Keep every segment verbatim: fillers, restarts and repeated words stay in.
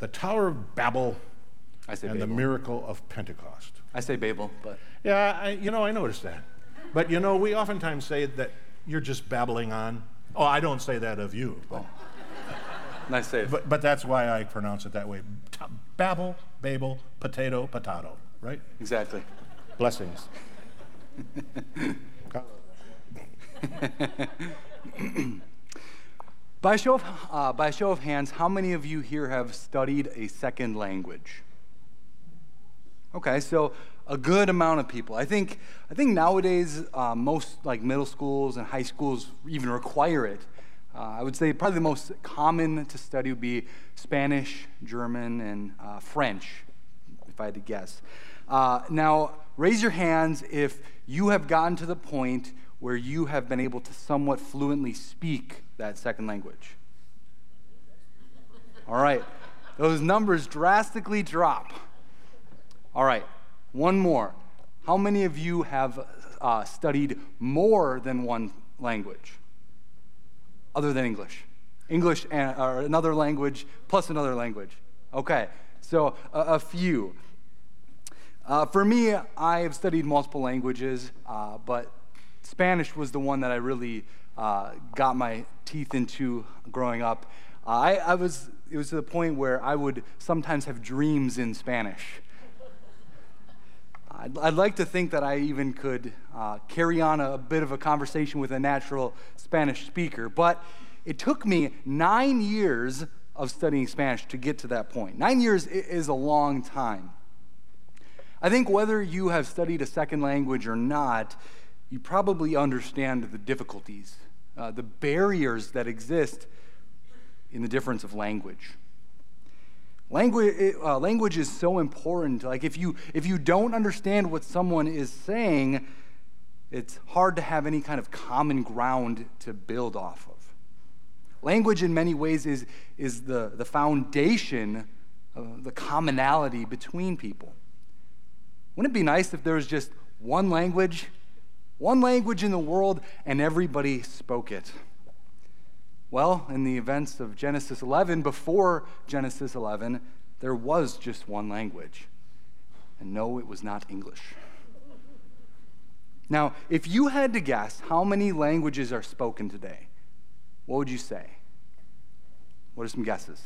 the Tower of Babel I say and Babel. The miracle of Pentecost. I say Babel, but... Yeah, I, you know, I noticed that. But, you know, we oftentimes say that you're just babbling on. Oh, I don't say that of you. But, oh. Nice save. But, but that's why I pronounce it that way. Babel, Babel, potato, potato, right? Exactly. Blessings. By show of, uh, by show of hands, how many of you here have studied a second language? Okay, so a good amount of people. I think I think nowadays uh, most like middle schools and high schools even require it. Uh, I would say probably the most common to study would be Spanish, German, and uh, French, if I had to guess. Uh, now, raise your hands if you have gotten to the point where you have been able to somewhat fluently speak that second language. All right, those numbers drastically drop. All right, one more. How many of you have uh, studied more than one language other than English? English and or another language plus another language. Okay, so a, a few. Uh, for me, I've studied multiple languages, uh, but Spanish was the one that I really uh, got my teeth into growing up. Uh, I, I was it was to the point where I would sometimes have dreams in Spanish. I'd, I'd like to think that I even could uh, carry on a, a bit of a conversation with a natural Spanish speaker, but it took me nine years of studying Spanish to get to that point. Nine years is a long time. I think whether you have studied a second language or not, you probably understand the difficulties, uh, the barriers that exist in the difference of language. Language, uh, language is so important. Like if you if you don't understand what someone is saying, it's hard to have any kind of common ground to build off of. Language, in many ways, is is the the foundation of the commonality between people. Wouldn't it be nice if there was just one language, one language in the world, and everybody spoke it? Well, in the events of Genesis eleven, before Genesis eleven, there was just one language. And no, it was not English. Now, if you had to guess how many languages are spoken today, what would you say? What are some guesses?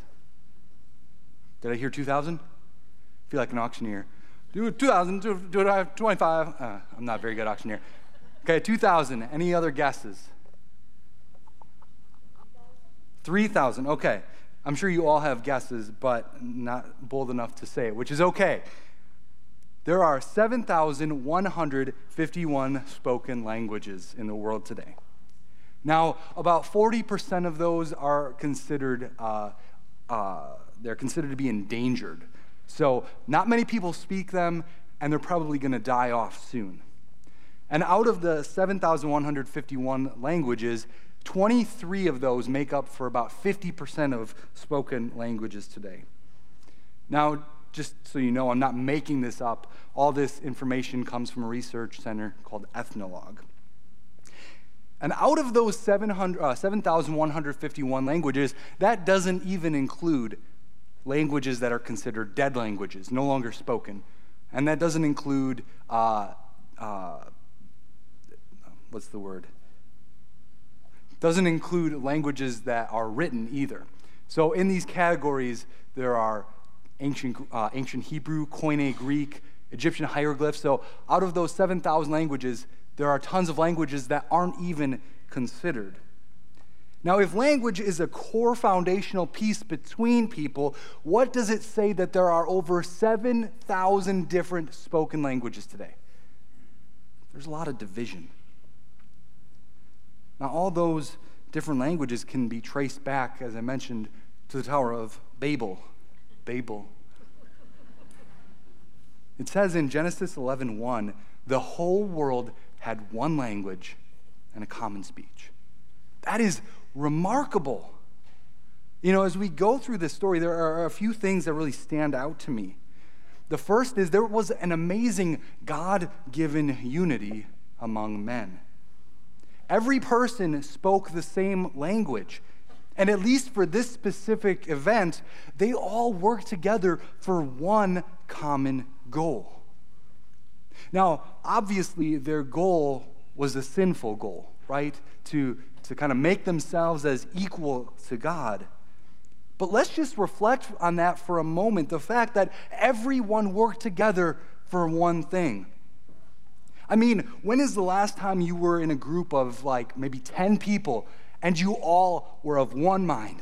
Did I hear two thousand? I feel like an auctioneer. two thousand, twenty-five. Uh, I'm not a very good auctioneer. Okay, two thousand. Any other guesses? three thousand, okay. I'm sure you all have guesses, but not bold enough to say it, which is okay. There are seven thousand one hundred fifty-one spoken languages in the world today. Now, about forty percent of those are considered, uh, uh, they're considered to be endangered. So not many people speak them, and they're probably gonna die off soon. And out of the seven thousand one hundred fifty-one languages, twenty-three of those make up for about fifty percent of spoken languages today. Now, just so you know, I'm not making this up. All this information comes from a research center called Ethnologue. And out of those seven thousand one hundred fifty-one languages, that doesn't even include languages that are considered dead languages, no longer spoken. And that doesn't include, uh, uh, what's the word? Doesn't include languages that are written either. So in these categories, there are ancient uh, ancient Hebrew, Koine Greek, Egyptian hieroglyphs. So out of those seven thousand languages, there are tons of languages that aren't even considered. Now, if language is a core foundational piece between people, what does it say that there are over seven thousand different spoken languages today? There's a lot of division. Now, all those different languages can be traced back, as I mentioned, to the Tower of Babel. Babel. It says in Genesis eleven one, the whole world had one language and a common speech. That is remarkable. You know, as we go through this story, there are a few things that really stand out to me. The first is there was an amazing God-given unity among men. Every person spoke the same language. And at least for this specific event, they all work together for one common goal. Now, obviously, their goal was a sinful goal, right? To, to kind of make themselves as equal to God. But let's just reflect on that for a moment, the fact that everyone worked together for one thing. I mean, when is the last time you were in a group of like maybe ten people and you all were of one mind?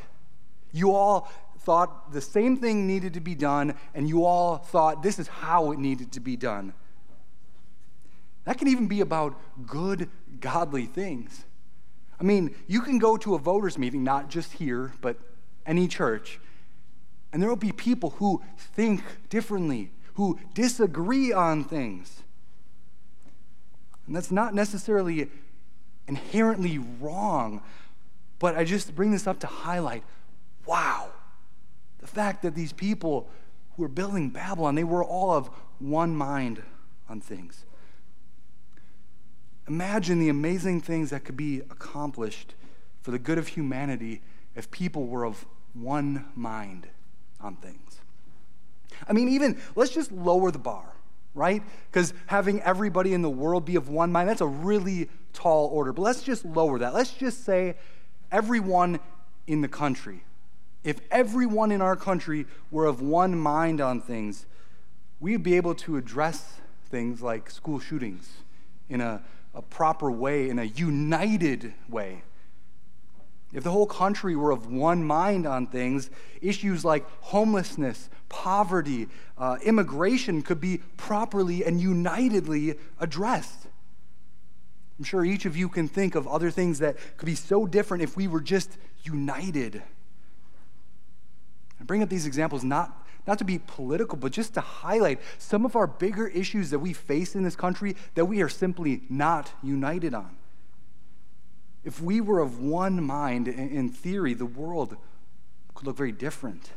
You all thought the same thing needed to be done, and you all thought this is how it needed to be done. That can even be about good, godly things. I mean, you can go to a voters' meeting, not just here, but any church, and there will be people who think differently, who disagree on things. And that's not necessarily inherently wrong, but I just bring this up to highlight, wow, the fact that these people who were building Babylon, they were all of one mind on things. Imagine the amazing things that could be accomplished for the good of humanity if people were of one mind on things. I mean, even, let's just lower the bar, right? Because having everybody in the world be of one mind, that's a really tall order. But let's just lower that. Let's just say everyone in the country. If everyone in our country were of one mind on things, we'd be able to address things like school shootings in a, a proper way, in a united way. If the whole country were of one mind on things, issues like homelessness, poverty, uh, immigration could be properly and unitedly addressed. I'm sure each of you can think of other things that could be so different if we were just united. I bring up these examples not, not to be political, but just to highlight some of our bigger issues that we face in this country that we are simply not united on. If we were of one mind, in theory, the world could look very different.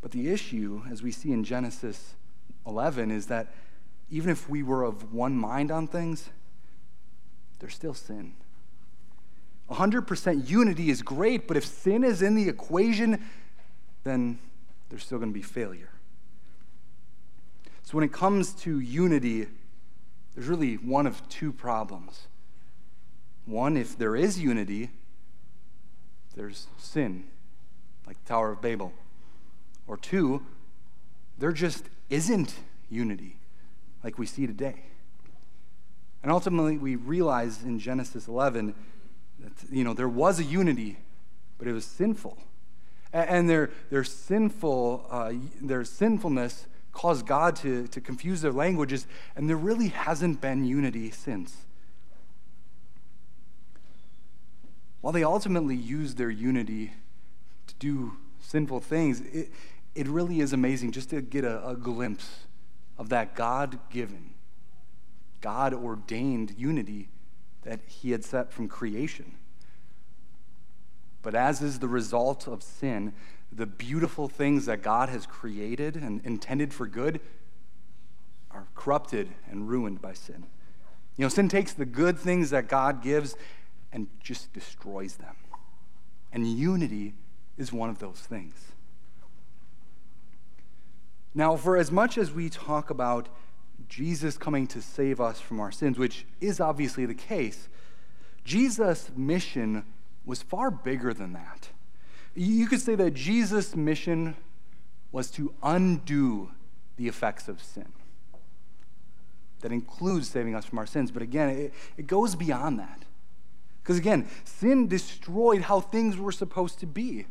But the issue, as we see in Genesis eleven, is that even if we were of one mind on things, there's still sin. one hundred percent unity is great, but if sin is in the equation, then there's still going to be failure. So when it comes to unity, there's really one of two problems. One, if there is unity, there's sin, like the Tower of Babel. Or two, there just isn't unity, like we see today. And ultimately, we realize in Genesis eleven that, you know, there was a unity, but it was sinful. And their their sinful uh, their sinfulness caused God to, to confuse their languages, and there really hasn't been unity since. While they ultimately use their unity to do sinful things, it, it really is amazing just to get a, a glimpse of that God-given, God-ordained unity that he had set from creation. But as is the result of sin, the beautiful things that God has created and intended for good are corrupted and ruined by sin. You know, sin takes the good things that God gives and just destroys them. And unity is one of those things. Now, for as much as we talk about Jesus coming to save us from our sins, which is obviously the case, Jesus' mission was far bigger than that. You could say that Jesus' mission was to undo the effects of sin. That includes saving us from our sins, but again, it, it goes beyond that. Because again, sin destroyed how things were supposed to be.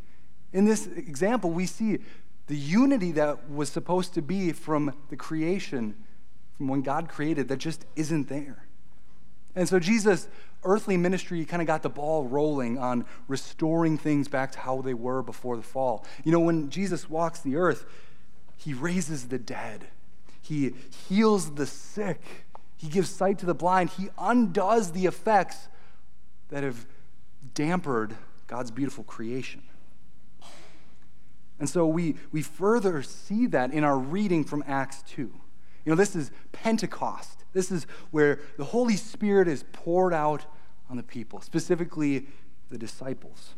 In this example, we see the unity that was supposed to be from the creation, from when God created, that just isn't there. And so Jesus' earthly ministry kind of got the ball rolling on restoring things back to how they were before the fall. You know, when Jesus walks the earth, he raises the dead. He heals the sick. He gives sight to the blind. He undoes the effects that have dampered God's beautiful creation. And so we, we further see that in our reading from Acts two. You know, this is Pentecost. This is where the Holy Spirit is poured out on the people, specifically the disciples.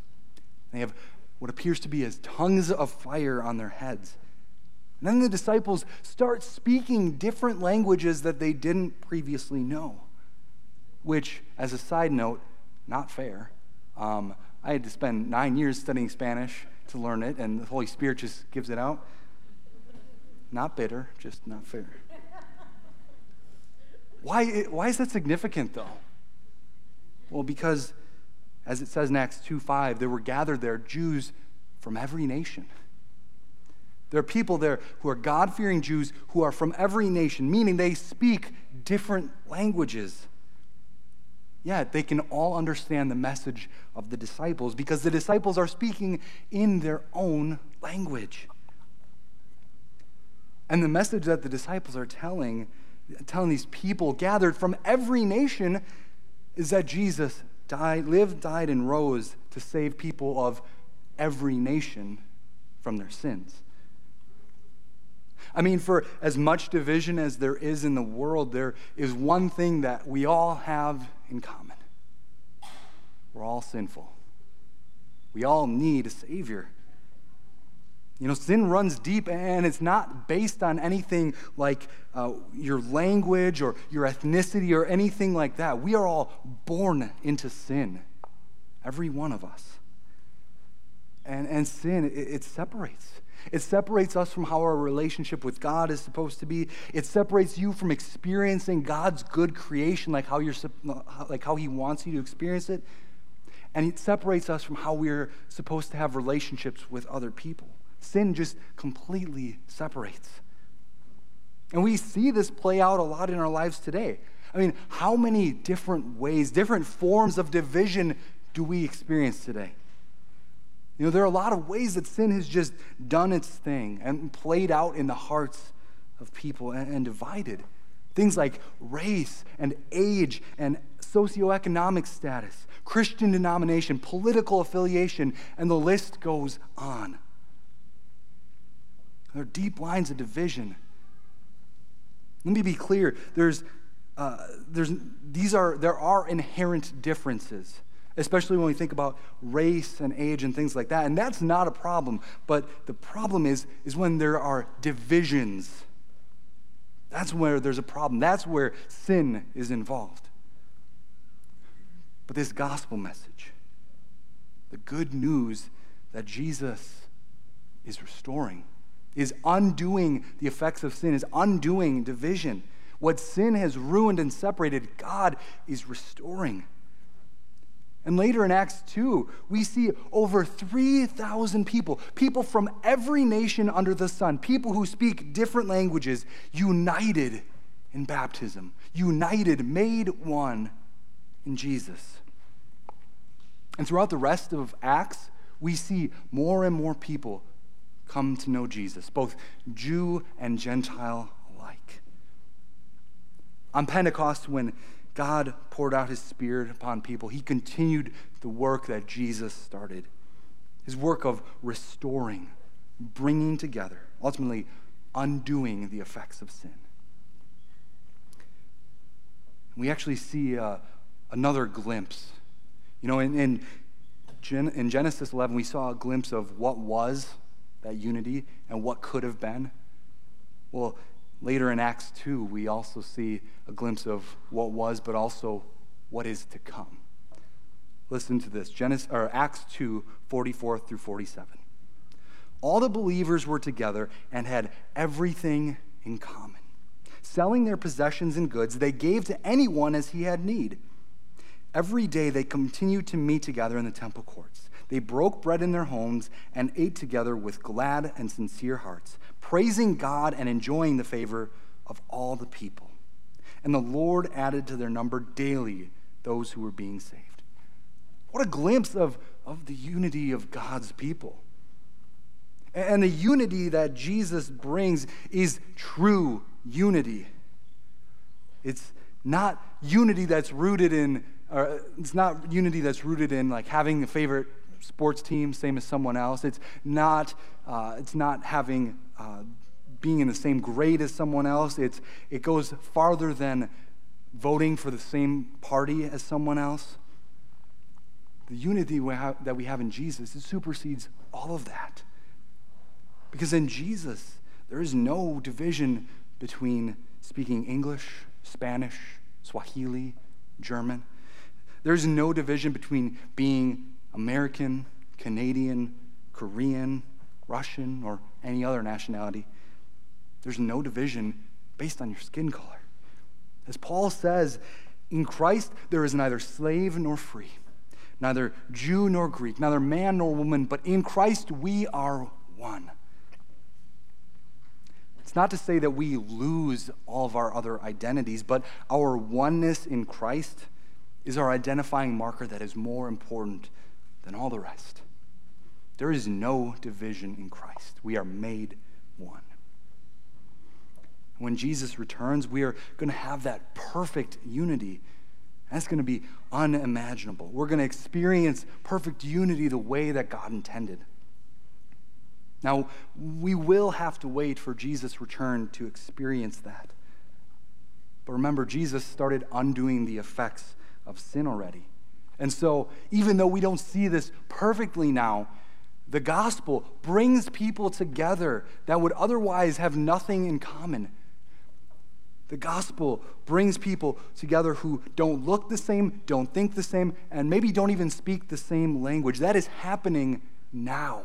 They have what appears to be as tongues of fire on their heads. And then the disciples start speaking different languages that they didn't previously know, which, as a side note, not fair. Um, I had to spend nine years studying Spanish to learn it, and the Holy Spirit just gives it out. Not bitter, just not fair. Why, why is that significant, though? Well, because, as it says in Acts two five, there were gathered there Jews from every nation. There are people there who are God-fearing Jews who are from every nation, meaning they speak different languages. Yet they can all understand the message of the disciples because the disciples are speaking in their own language. And the message that the disciples are telling, telling these people gathered from every nation is that Jesus died, lived, died, and rose to save people of every nation from their sins. I mean, for as much division as there is in the world, there is one thing that we all have in common. We're all sinful. We all need a Savior. You know, sin runs deep, and it's not based on anything like uh, your language or your ethnicity or anything like that. We are all born into sin, every one of us. And, and sin, it, it separates. It separates us from how our relationship with God is supposed to be. It separates you from experiencing God's good creation, like how you're, like how He wants you to experience it. And it separates us from how we're supposed to have relationships with other people. Sin just completely separates. And we see this play out a lot in our lives today. I mean, how many different ways, different forms of division do we experience today? You know, there are a lot of ways that sin has just done its thing and played out in the hearts of people and, and divided. Things like race and age and socioeconomic status, Christian denomination, political affiliation, and the list goes on. There are deep lines of division. Let me be clear. There's, uh, there's, these are, there are inherent differences, especially when we think about race and age and things like that. And that's not a problem. But the problem is, is when there are divisions. That's where there's a problem. That's where sin is involved. But this gospel message, the good news that Jesus is restoring, is undoing the effects of sin, is undoing division. What sin has ruined and separated, God is restoring. And later in Acts two, we see over three thousand people, people from every nation under the sun, people who speak different languages, united in baptism, united, made one in Jesus. And throughout the rest of Acts, we see more and more people come to know Jesus, both Jew and Gentile alike. On Pentecost, when God poured out His Spirit upon people, He continued the work that Jesus started, His work of restoring, bringing together, ultimately undoing the effects of sin. We actually see uh, another glimpse. You know, in, in, Gen- in Genesis eleven, we saw a glimpse of what was that unity, and what could have been. Well, later in Acts two, we also see a glimpse of what was, but also what is to come. Listen to this, Genesis, or Acts two, forty-four through forty-seven. All the believers were together and had everything in common. Selling their possessions and goods, they gave to anyone as he had need. Every day they continued to meet together in the temple courts. They broke bread in their homes and ate together with glad and sincere hearts, praising God and enjoying the favor of all the people. And the Lord added to their number daily those who were being saved. What a glimpse of, of the unity of God's people. And the unity that Jesus brings is true unity. It's not unity that's rooted in, or it's not unity that's rooted in like having a favorite sports team, same as someone else. It's not. Uh, it's not having uh, being in the same grade as someone else. It's. It goes farther than voting for the same party as someone else. the unity we have, that we have in Jesus, it supersedes all of that. Because in Jesus, there is no division between speaking English, Spanish, Swahili, German. There's no division between being American, Canadian, Korean, Russian, or any other nationality. There's no division based on your skin color. As Paul says, in Christ there is neither slave nor free, neither Jew nor Greek, neither man nor woman, but in Christ we are one. It's not to say that we lose all of our other identities, but our oneness in Christ is our identifying marker that is more important than all the rest. There is no division in Christ. We are made one. When Jesus returns, we are going to have that perfect unity. That's going to be unimaginable. We're going to experience perfect unity the way that God intended. Now, we will have to wait for Jesus' return to experience that. But remember, Jesus started undoing the effects of sin already. And so, even though we don't see this perfectly now, the gospel brings people together that would otherwise have nothing in common. The gospel brings people together who don't look the same, don't think the same, and maybe don't even speak the same language. That is happening now.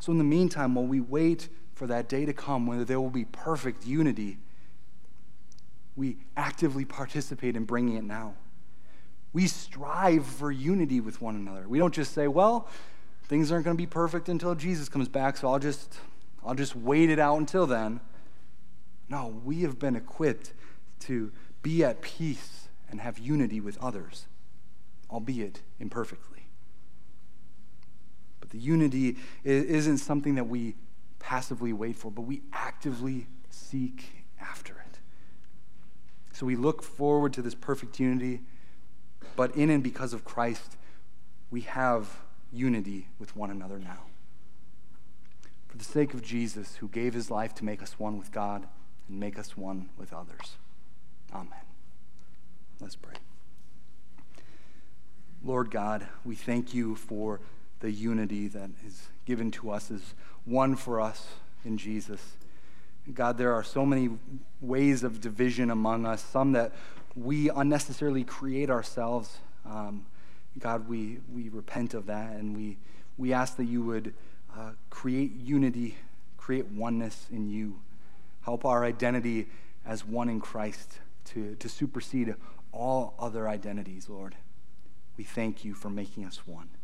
So in the meantime, while we wait for that day to come, when there will be perfect unity, we actively participate in bringing it now. We strive for unity with one another. We don't just say, well, things aren't going to be perfect until Jesus comes back, so I'll just, I'll just wait it out until then. No, we have been equipped to be at peace and have unity with others, albeit imperfectly. The unity isn't something that we passively wait for, but we actively seek after it. So we look forward to this perfect unity, but in and because of Christ, we have unity with one another now. For the sake of Jesus, who gave his life to make us one with God and make us one with others. Amen. Let's pray. Lord God, we thank you for the unity that is given to us is one for us in Jesus. God, there are so many ways of division among us, some that we unnecessarily create ourselves. Um, God, we, we repent of that, and we, we ask that you would uh, create unity, create oneness in you. Help our identity as one in Christ to, to supersede all other identities, Lord. We thank you for making us one.